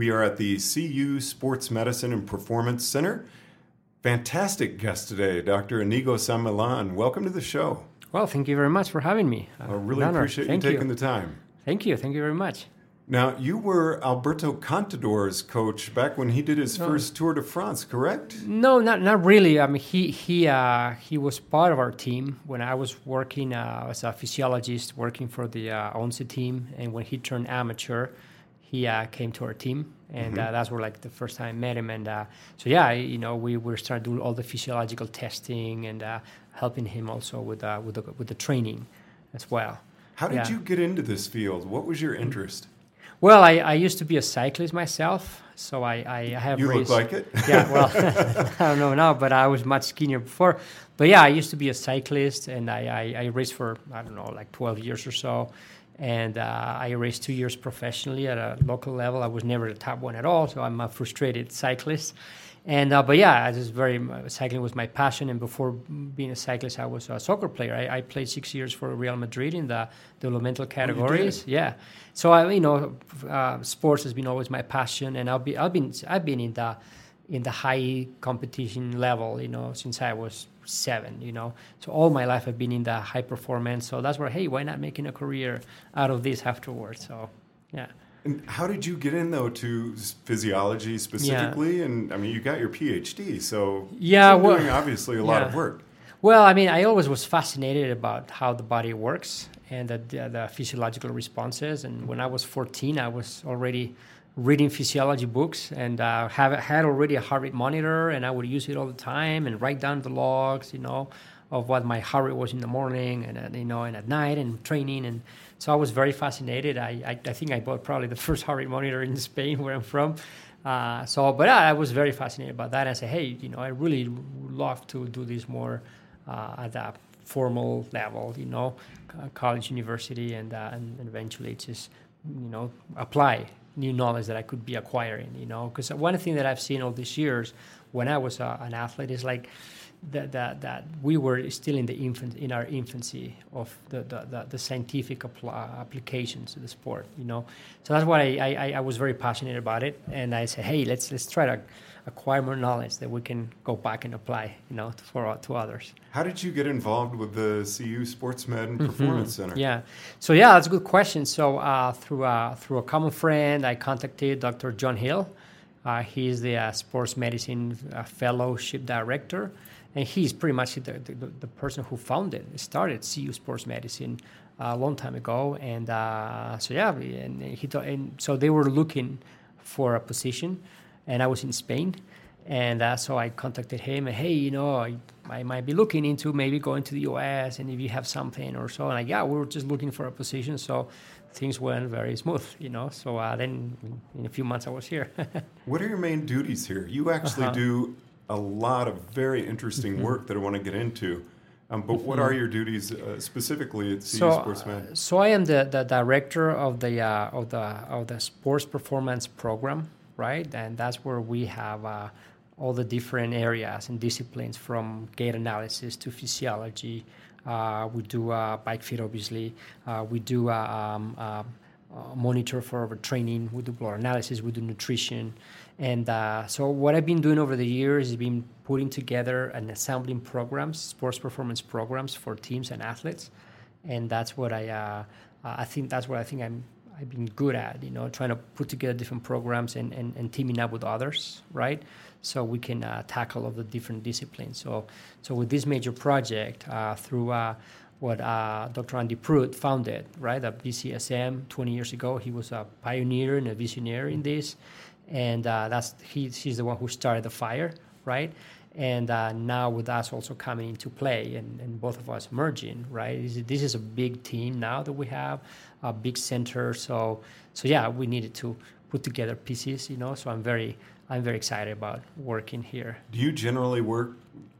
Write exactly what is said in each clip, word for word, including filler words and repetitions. We are at the C U Sports Medicine and Performance Center. Fantastic guest today, Doctor Inigo San Millan. Welcome to the show. Well, thank you very much for having me. I uh, really appreciate you taking the time. Thank you. Thank you very much. Now, you were Alberto Contador's coach back when he did his no. first Tour de France, correct? No, not not really. I mean, he he uh, he was part of our team when I was working uh, as a physiologist working for the uh, ONCE team, and when he turned amateur, he uh, came to our team, and mm-hmm. uh, that's where like the first time I met him. And uh, so yeah, you know, we were starting to do all the physiological testing and uh, helping him also with uh, with the, with the training as well. How did yeah. you get into this field? What was your interest? Well, I, I used to be a cyclist myself, so I, I have you raced. You look like it. Yeah, well, I don't know now, but I was much skinnier before. But yeah, I used to be a cyclist, and I, I, I raced for, I don't know, like twelve years or so. And uh, I raced two years professionally at a local level. I was never the top one at all, so I'm a frustrated cyclist. And uh, but yeah, I just very cycling was my passion. And before being a cyclist, I was a soccer player. I, I played six years for Real Madrid in the developmental categories. Oh, yeah, so I, you know, uh, sports has been always my passion, and I've been I've been I've been in the in the high competition level, you know, since I was seven, you know. So all my life I've been in the high performance. So that's where, hey, why not making a career out of this afterwards? So yeah. And how did you get in, though, to physiology specifically? Yeah. And, I mean, you got your P H D, so yeah, you're well, doing, obviously, a yeah. lot of work. Well, I mean, I always was fascinated about how the body works and the, the, the physiological responses. And when I was fourteen, I was already reading physiology books and uh, have, had already a heart rate monitor, and I would use it all the time and write down the logs, you know, of what my heart rate was in the morning and, uh, you know, and at night and training. And so I was very fascinated. I, I, I think I bought probably the first heart rate monitor in Spain where I'm from. Uh, so, but I, I was very fascinated about that. I said, hey, you know, I really would love to do this more uh, at a formal level, you know, college, university, and, uh, and eventually just, you know, apply new knowledge that I could be acquiring, you know. Because one thing that I've seen all these years when I was uh, an athlete is like, That, that that we were still in the infant in our infancy of the the, the, the scientific apl- applications to the sport, you know. So that's why I, I, I was very passionate about it, and I said, hey, let's let's try to acquire more knowledge that we can go back and apply, you know, to, for to others. How did you get involved with the C U Sports Med and Performance mm-hmm. Center? Yeah, so yeah, that's a good question. So uh, through uh, through a common friend, I contacted Doctor John Hill. Uh, he's the uh, sports medicine uh, fellowship director. And he's pretty much the, the, the person who founded, started C U Sports Medicine uh, a long time ago. And uh, so, yeah, and, he th- and so they were looking for a position, and I was in Spain. And uh, so I contacted him, and, hey, you know, I, I might be looking into maybe going to the U S, and if you have something or so. And like, yeah, we were just looking for a position, so things went very smooth, you know. So uh, then in a few months I was here. What are your main duties here? You actually uh-huh. do a lot of very interesting mm-hmm. work that I want to get into. Um, but mm-hmm. what are your duties uh, specifically at C U so, Sports Med? Uh, so I am the, the director of the uh, of the of the sports performance program, right? And that's where we have uh, all the different areas and disciplines, from gait analysis to physiology. Uh, we do uh, bike fit, obviously. Uh, we do uh, um, uh, monitor for our training. We do blood analysis. We do nutrition. And uh, so what I've been doing over the years is been putting together and assembling programs, sports performance programs for teams and athletes, and that's what I, uh, I think that's what I think I'm I've been good at, you know, trying to put together different programs and, and, and teaming up with others, right? So we can uh, tackle all the different disciplines. So so with this major project uh, through. Uh, what uh, Doctor Andy Pruitt founded, right, at B C S M twenty years ago. He was a pioneer and a visionary in this, and uh, that's he, he's the one who started the fire, right? And uh, now with us also coming into play and, and both of us merging, right? This is, this is a big team now that we have, a big center. So, so yeah, we needed to put together pieces, you know, so I'm very, I'm very excited about working here. Do you generally work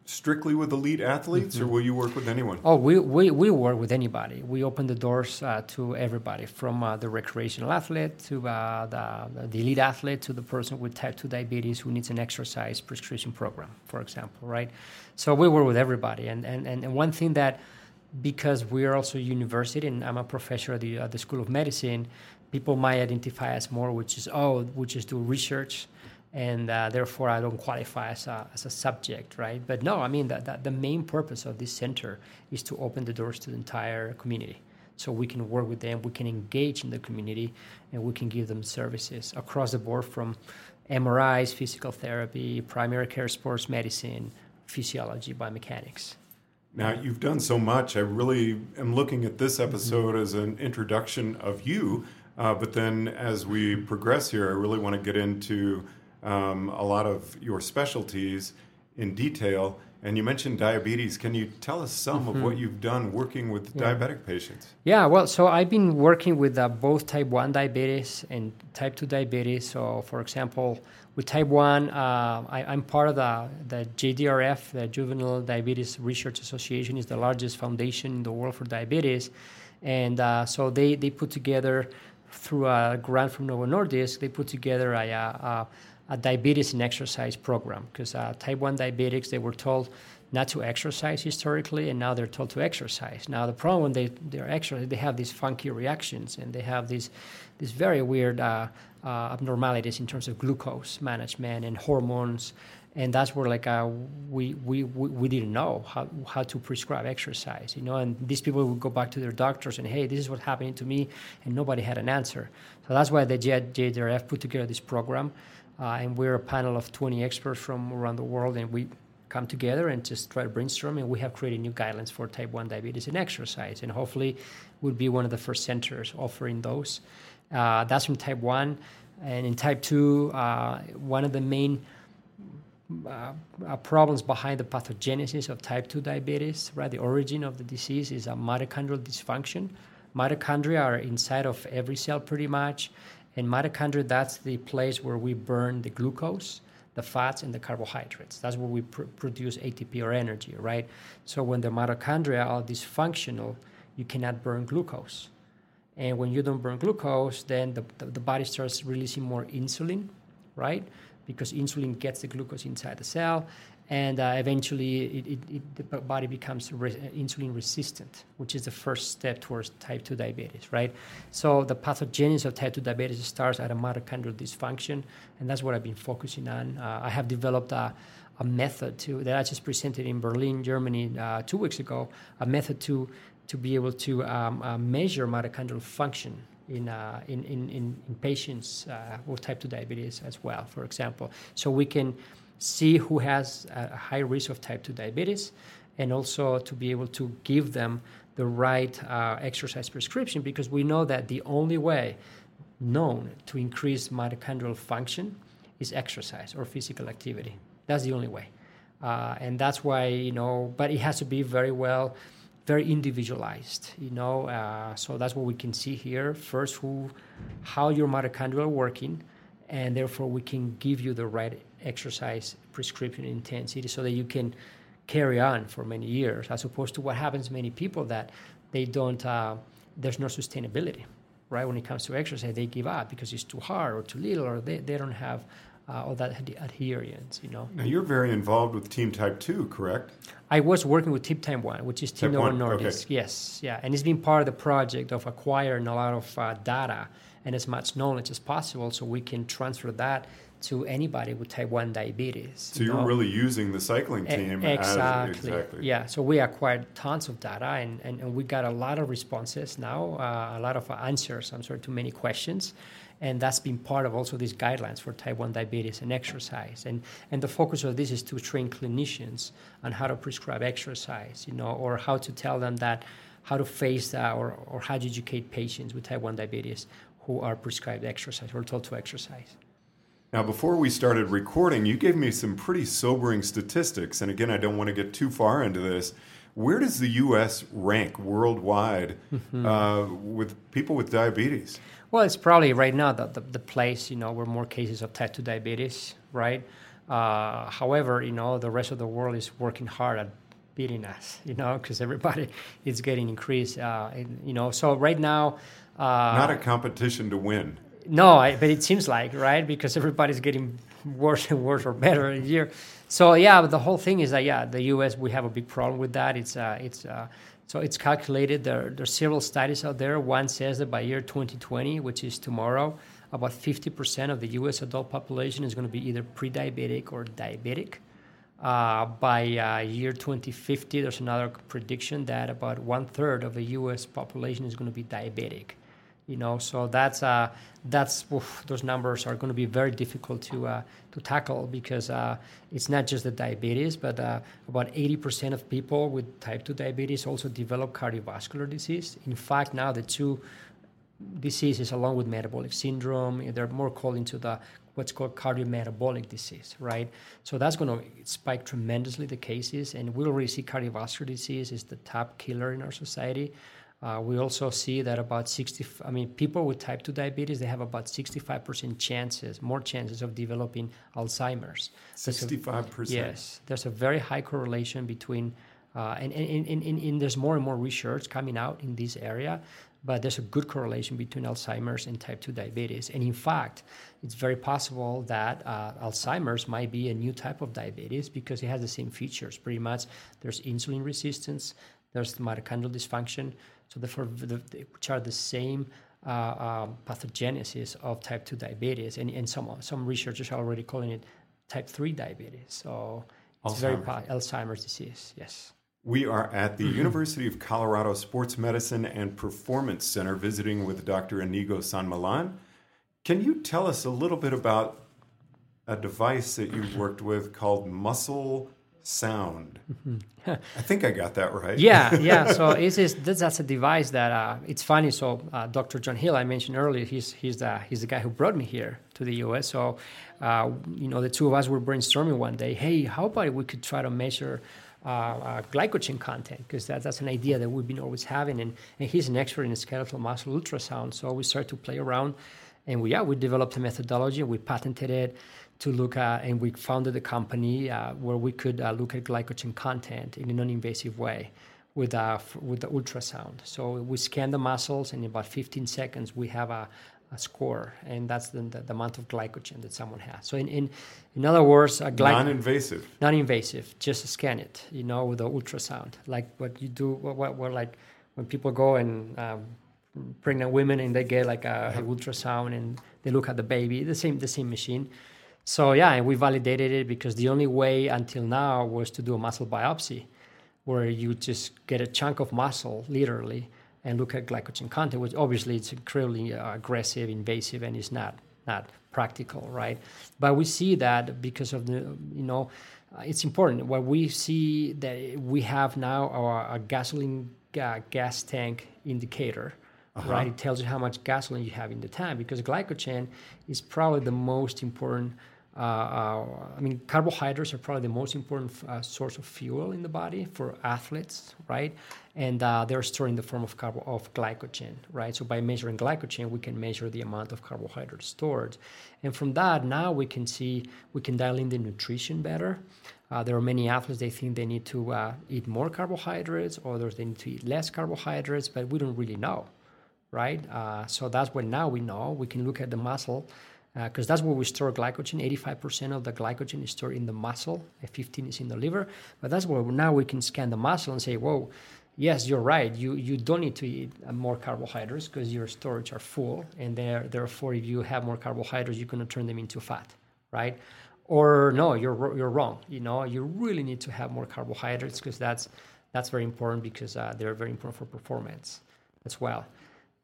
strictly with elite athletes, mm-hmm. or will you work with anyone? Oh, we, we, we work with anybody. We open the doors uh, to everybody, from uh, the recreational athlete to uh, the, the elite athlete to the person with type two diabetes who needs an exercise prescription program, for example, right? So we work with everybody. And, and, and one thing that, because we are also a university, and I'm a professor at the, at the School of Medicine, people might identify as more, which is, oh, we just do research, and uh, therefore I don't qualify as a, as a subject, right? But no, I mean, that, that the main purpose of this center is to open the doors to the entire community. So we can work with them, we can engage in the community, and we can give them services across the board from M R Is, physical therapy, primary care, sports medicine, physiology, biomechanics. Now, you've done so much. I really am looking at this episode mm-hmm. as an introduction of you, uh, but then as we progress here, I really want to get into um, a lot of your specialties in detail. And you mentioned diabetes. Can you tell us some mm-hmm. of what you've done working with yeah. diabetic patients? Yeah, well, so I've been working with uh, both type one diabetes and type two diabetes. So, for example, with type one, uh, I, I'm part of the, the J D R F, the Juvenile Diabetes Research Association, is the largest foundation in the world for diabetes. And uh, so they, they put together, through a grant from Novo Nordisk, they put together a... a a diabetes and exercise program, because uh, type one diabetics, they were told not to exercise historically, and now they're told to exercise. Now the problem when they, they're exercising, they have these funky reactions, and they have these, these very weird uh, uh, abnormalities in terms of glucose management and hormones, and that's where like uh, we, we we didn't know how, how to prescribe exercise, you know, and these people would go back to their doctors and, hey, this is what's happening to me, and nobody had an answer. So that's why the J D R F put together this program. Uh, and we're a panel of twenty experts from around the world, and we come together and just try to brainstorm, and we have created new guidelines for type one diabetes and exercise, and hopefully we'll be one of the first centers offering those. Uh, that's from type one. And in type two, uh, one of the main uh, problems behind the pathogenesis of type two diabetes, right, the origin of the disease is a mitochondrial dysfunction. Mitochondria are inside of every cell pretty much. And mitochondria, that's the place where we burn the glucose, the fats, and the carbohydrates. That's where we pr- produce A T P or energy, right? So when the mitochondria are dysfunctional, you cannot burn glucose. And when you don't burn glucose, then the, the, the body starts releasing more insulin, right? Because insulin gets the glucose inside the cell. And uh, eventually, it, it, it, the body becomes re- insulin resistant, which is the first step towards type two diabetes, right? So the pathogenesis of type two diabetes starts at a mitochondrial dysfunction, and that's what I've been focusing on. Uh, I have developed a, a method to that I just presented in Berlin, Germany, uh, two weeks ago, a method to to be able to um, uh, measure mitochondrial function in uh, in, in, in, in patients uh, with type two diabetes as well, for example. So we can see who has a high risk of type two diabetes, and also to be able to give them the right uh, exercise prescription, because we know that the only way known to increase mitochondrial function is exercise or physical activity. That's the only way. Uh, and that's why, you know, but it has to be very well, very individualized, you know. Uh, so that's what we can see here. First, who, how your mitochondria are working, and therefore we can give you the right exercise prescription intensity so that you can carry on for many years, as opposed to what happens to many people, that they don't, uh, there's no sustainability, right? When it comes to exercise, they give up because it's too hard or too little, or they, they don't have uh, all that ad- adherence, you know. Now, you're very involved with Team Type two, correct? I was working with Team Type one, which is Team Novo Nordisk. Okay. Yes, yeah. And it's been part of the project of acquiring a lot of uh, data and as much knowledge as possible so we can transfer that to anybody with type one diabetes. So you you're know? really using the cycling team. E- exactly. As, exactly. Yeah, so we acquired tons of data, and, and, and we got a lot of responses now, uh, a lot of answers, I'm sorry, to many questions. And that's been part of also these guidelines for type one diabetes and exercise. And and the focus of this is to train clinicians on how to prescribe exercise, you know, or how to tell them that, how to face that, or, or how to educate patients with type one diabetes who are prescribed exercise or told to exercise. Now, before we started recording, you gave me some pretty sobering statistics. And again, I don't want to get too far into this. Where does the U S rank worldwide mm-hmm. uh, with people with diabetes? Well, it's probably right now the, the, the place, you know, where more cases of type two diabetes, right? Uh, however, you know, the rest of the world is working hard at beating us, you know, because everybody is getting increased, uh, and, you know. So right now... Uh, Not a competition to win. No, I, but it seems like, right? Because everybody's getting worse and worse or better in a year. So, yeah, but the whole thing is that, yeah, the U S, we have a big problem with that. It's uh, it's uh, So it's calculated. There, there are several studies out there. One says that by year twenty twenty, which is tomorrow, about fifty percent of the U S adult population is going to be either pre-diabetic or diabetic. Uh, by uh, year twenty fifty, there's another prediction that about one-third of the U S population is going to be diabetic. You know, so that's uh, that's oof, those numbers are going to be very difficult to uh, to tackle because uh, it's not just the diabetes, but uh, about eighty percent of people with type two diabetes also develop cardiovascular disease. In fact, now the two diseases, along with metabolic syndrome, they're more called into the what's called cardiometabolic disease, right? So that's going to spike tremendously the cases, and we already see cardiovascular disease is the top killer in our society. Uh, we also see that about sixty, I mean, people with type two diabetes, they have about sixty-five percent chances, more chances of developing Alzheimer's. sixty-five percent? Yes. There's a very high correlation between, uh, and, and, and, and, and there's more and more research coming out in this area, but there's a good correlation between Alzheimer's and type two diabetes. And in fact, it's very possible that uh, Alzheimer's might be a new type of diabetes because it has the same features. Pretty much there's insulin resistance, there's mitochondrial dysfunction, so therefore, the, the, which are the same uh, uh, pathogenesis of type two diabetes, and, and some some researchers are already calling it type three diabetes. So it's Alzheimer's. very po- Alzheimer's disease. Yes. We are at the mm-hmm. University of Colorado Sports Medicine and Performance Center visiting with Doctor Inigo San Millan. Can you tell us a little bit about a device that you've worked with called Muscle Sound? Mm-hmm. I think I got that right. Yeah, yeah. So it's, it's, that's a device that uh, it's funny. So uh, Doctor John Hill, I mentioned earlier, he's he's the he's the guy who brought me here to the U S. So uh, you know, the two of us were brainstorming one day. Hey, how about we could try to measure uh, uh, glycogen content, because that, that's an idea that we've been always having. And, and he's an expert in skeletal muscle ultrasound. So we started to play around, and we yeah we developed a methodology. We patented it. To look at, and we founded a company uh, where we could uh, look at glycogen content in a non-invasive way with uh, f- with the ultrasound. So we scan the muscles, and in about fifteen seconds, we have a, a score, and that's the, the, the amount of glycogen that someone has. So in in, in other words, a glyc- non-invasive, non-invasive, just scan it, you know, with the ultrasound, like what you do, what what like when people go and. Um, pregnant women, and they get like a, an ultrasound, and they look at the baby, the same the same machine. So yeah, and we validated it because the only way until now was to do a muscle biopsy, where you just get a chunk of muscle, literally, and look at glycogen content, which obviously it's incredibly aggressive, invasive, and it's not not practical, right? But we see that because of the, you know, it's important. What we see that we have now our, our gasoline uh, gas tank indicator. Uh-huh. Right, it tells you how much gasoline you have in the tank, because glycogen is probably the most important. Uh, uh, I mean, carbohydrates are probably the most important f- uh, source of fuel in the body for athletes, right? And uh, they're stored in the form of carbo- of glycogen, right? So by measuring glycogen, we can measure the amount of carbohydrates stored, and from that now we can see we can dial in the nutrition better. Uh, there are many athletes, they think they need to uh, eat more carbohydrates, or they need to eat less carbohydrates, but we don't really know. Right, uh, so that's what now we know. We can look at the muscle, because uh, that's where we store glycogen. eighty-five percent of the glycogen is stored in the muscle, and fifteen is in the liver. But that's where now we can scan the muscle and say, "Whoa, yes, you're right. You you don't need to eat more carbohydrates because your storage are full, and there therefore, if you have more carbohydrates, you're going to turn them into fat, right? Or no, you're you're wrong. You know, you really need to have more carbohydrates because that's that's very important because uh, they're very important for performance as well."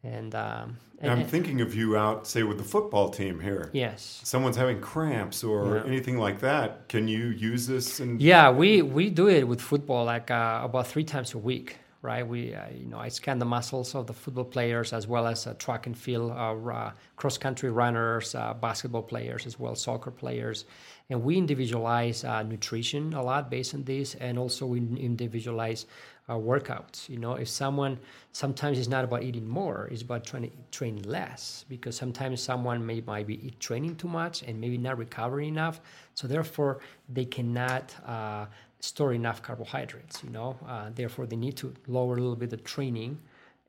And, um, and I'm thinking of you out, say, with the football team here. Yes. Someone's having cramps or yeah. anything like that. Can you use this? And yeah, we, we do it with football like uh, about three times a week, right? We, uh, you know, I scan the muscles of the football players as well as uh, track and field, uh, uh, cross-country runners, uh, basketball players as well, soccer players. And we individualize uh, nutrition a lot based on this, and also we individualize Uh, workouts. You know, if someone, sometimes it's not about eating more, it's about trying to train less, because sometimes someone may might be training too much and maybe not recovering enough, so therefore they cannot uh, store enough carbohydrates, you know, uh, therefore they need to lower a little bit the training,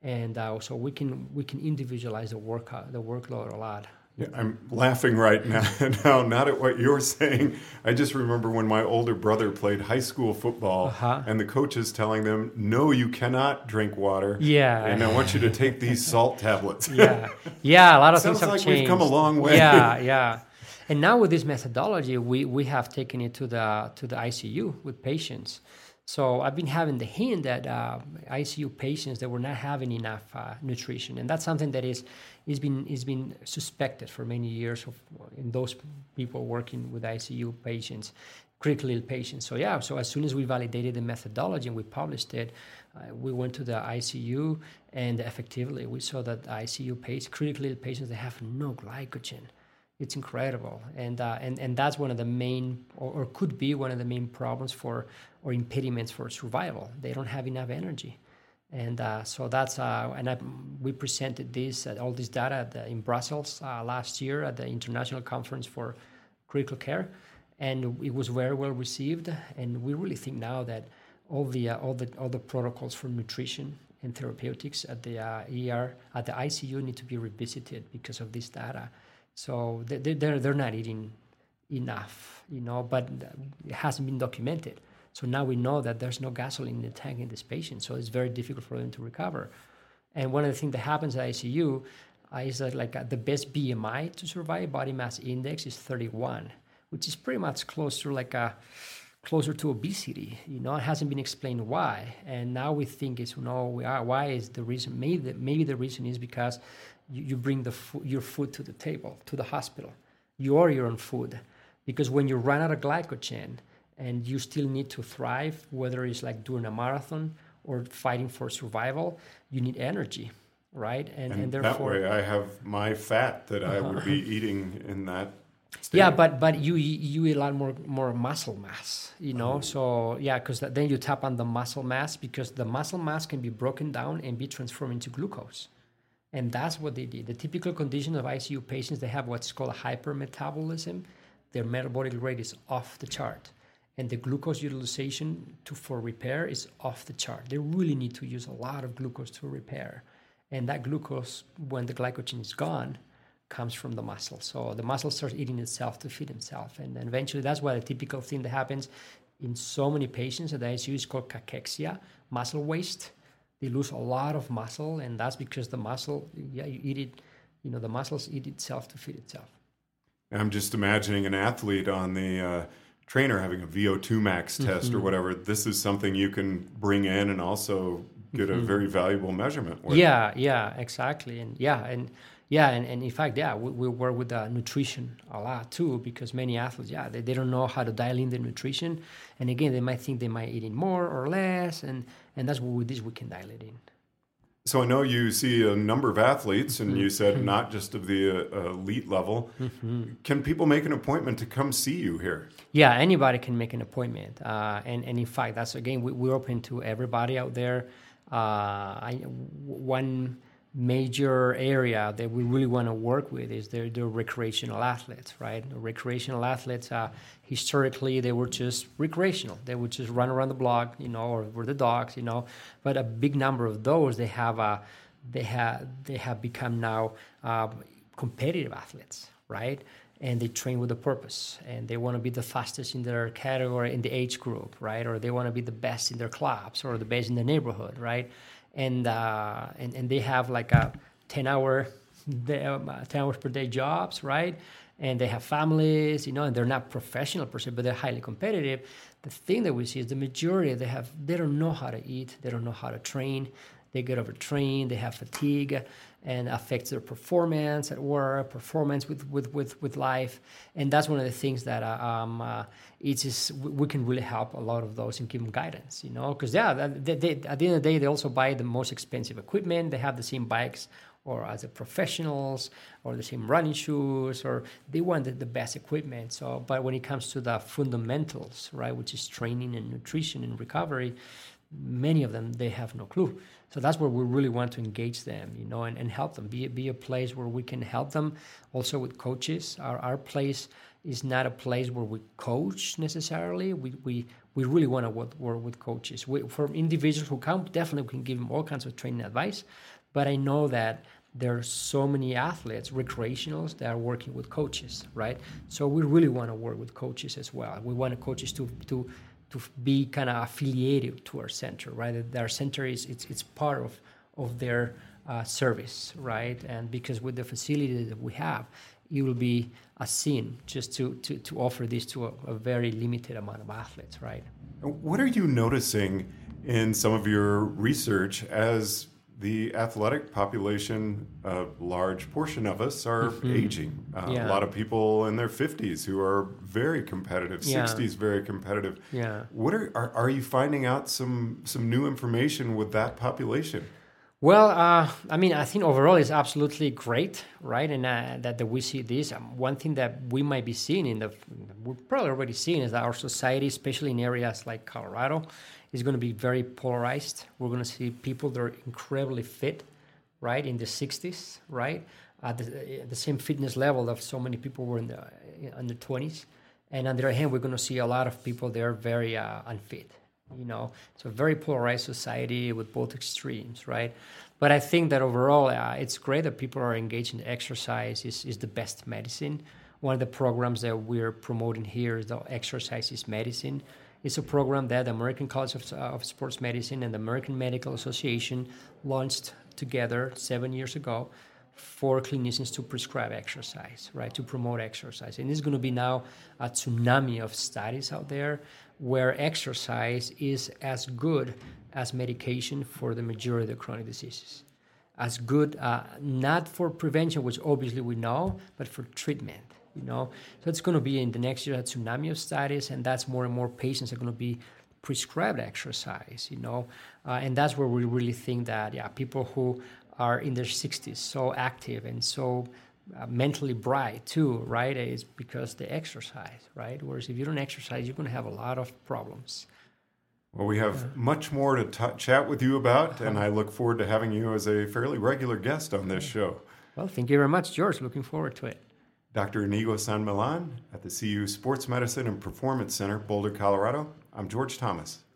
and uh, so we can we can individualize the workout, the workload a lot, Yeah, I'm laughing right now, now, not at what you're saying. I just remember when my older brother played high school football, uh-huh. and the coaches telling them, no, you cannot drink water. Yeah. And I want you to take these salt tablets. Yeah, yeah. A lot of things have like changed. Sounds like we've come a long way. Yeah, yeah. And now with this methodology, we, we have taken it to the to the I C U with patients. So I've been having the hint that uh, I C U patients that were not having enough uh, nutrition, and that's something that is is been is been suspected for many years of, in those people working with I C U patients, critically ill patients. So yeah, so as soon as we validated the methodology and we published it, uh, we went to the I C U, and effectively we saw that I C U patients, critically ill patients, they have no glycogen. It's incredible, and uh, and and that's one of the main, or, or could be one of the main problems for, or impediments for survival. They don't have enough energy, and uh, so that's uh, and I, we presented this uh, all this data the, in Brussels uh, last year at the International Conference for Critical Care, and it was very well received. And we really think now that all the uh, all the all the protocols for nutrition and therapeutics at the uh, E R at the I C U need to be revisited because of this data. So they they're they're not eating enough, you know, but it hasn't been documented. So now we know that there's no gasoline in the tank in this patient, so it's very difficult for them to recover. And one of the things that happens at I C U uh, is that like uh, the best B M I to survive, body mass index, is thirty-one, which is pretty much close to like a closer to obesity. You know, it hasn't been explained why. And now we think it's, you know, we are, why is the reason? Maybe the, maybe the reason is because you bring the fo- your food to the table, to the hospital. You are your own food. Because when you run out of glycogen and you still need to thrive, whether it's like during a marathon or fighting for survival, you need energy, right? And, and, and therefore, that way I have my fat that uh-huh. I would be eating in that state. Yeah, but but you you eat a lot more, more muscle mass, you know? Uh-huh. So, yeah, because then you tap on the muscle mass, because the muscle mass can be broken down and be transformed into glucose. And that's what they did. The typical condition of I C U patients, they have what's called hypermetabolism. Their metabolic rate is off the chart. And the glucose utilization to, for repair is off the chart. They really need to use a lot of glucose to repair. And that glucose, when the glycogen is gone, comes from the muscle. So the muscle starts eating itself to feed itself. And then eventually, that's why the typical thing that happens in so many patients at the I C U is called cachexia, muscle waste. They lose a lot of muscle, and that's because the muscle, yeah, you eat it, you know, the muscles eat itself to feed itself. I'm just imagining an athlete on the uh, trainer having a V O two max test mm-hmm. or whatever. This is something you can bring in and also get mm-hmm. a very valuable measurement with. Yeah, yeah, exactly. And yeah, and yeah, and, and in fact, yeah, we, we work with uh, nutrition a lot too, because many athletes, yeah, they, they don't know how to dial in their nutrition. And again, they might think they might eat in more or less, and And that's what we, this we can dial it in. So I know you see a number of athletes, and mm-hmm. you said not just of the uh, elite level. Mm-hmm. Can people make an appointment to come see you here? Yeah, anybody can make an appointment. Uh, and, and in fact, that's, again, we, we're open to everybody out there. Uh, I, one major area that we really want to work with is the, the recreational athletes, right? The recreational athletes, uh, historically, they were just recreational. They would just run around the block, you know, or were the dogs, you know. But a big number of those, they have uh, they have they have become now uh, competitive athletes, right? And they train with a purpose, and they want to be the fastest in their category, in the age group, right? Or they want to be the best in their clubs or the best in the neighborhood, right? And, uh, and and they have like a ten hour ten hours per day jobs, right? And they have families, you know, and they're not professional per se, but they're highly competitive. The thing that we see is the majority, they have they don't know how to eat, they don't know how to train, they get overtrained, they have fatigue, and affects their performance at work, performance with with, with, with life. And that's one of the things that uh, um, uh, it's just, we can really help a lot of those and give them guidance, you know, because yeah, they, they, at the end of the day, they also buy the most expensive equipment. They have the same bikes or as a professionals or the same running shoes, or they want the, the best equipment. So, but when it comes to the fundamentals, right, which is training and nutrition and recovery, many of them, they have no clue. So that's where we really want to engage them, you know, and, and help them. Be, be a place where we can help them also with coaches. Our our place is not a place where we coach necessarily. We we, we really want to work, work with coaches. We, for individuals who come, definitely we can give them all kinds of training advice. But I know that there are so many athletes, recreationals, that are working with coaches, right? So we really want to work with coaches as well. We want coaches to to to be kind of affiliated to our center, right? That our center is it's it's part of of their uh, service, right? And because with the facility that we have, it will be a sin just to to to offer this to a, a very limited amount of athletes, right? What are you noticing in some of your research as the athletic population, a large portion of us are mm-hmm. aging. Uh, yeah. A lot of people in their fifties who are very competitive, yeah. sixties very competitive. Yeah. What are, are are you finding out some some new information with that population? Well, uh, I mean, I think overall it's absolutely great, right? And uh, that, that we see this. Um, one thing that we might be seeing in the, we're probably already seeing, is that our society, especially in areas like Colorado, is going to be very polarized. We're going to see people that are incredibly fit, right, in the sixties, right, at the, the same fitness level of so many people were in the in the twenties. And on the other hand, we're going to see a lot of people that are very uh, unfit, you know. It's a very polarized society with both extremes, right? But I think that overall, uh, it's great that people are engaged in exercise. Is is the best medicine. One of the programs that we're promoting here is the Exercise is Medicine. It's a program that the American College of, uh, of Sports Medicine and the American Medical Association launched together seven years ago for clinicians to prescribe exercise, right, to promote exercise. And there's going to be now a tsunami of studies out there where exercise is as good as medication for the majority of the chronic diseases. As good, uh, not for prevention, which obviously we know, but for treatment. You know, so it's going to be in the next year a tsunami of studies, and that's more and more patients are going to be prescribed exercise, you know, uh, and that's where we really think that, yeah, people who are in their sixties, so active and so uh, mentally bright too, right, is because they exercise, right? Whereas if you don't exercise, you're going to have a lot of problems. Well, we have yeah. much more to t- chat with you about, uh-huh. and I look forward to having you as a fairly regular guest on this show. Well, thank you very much, George. Looking forward to it. Doctor Inigo San Millan at the C U Sports Medicine and Performance Center, Boulder, Colorado. I'm George Thomas.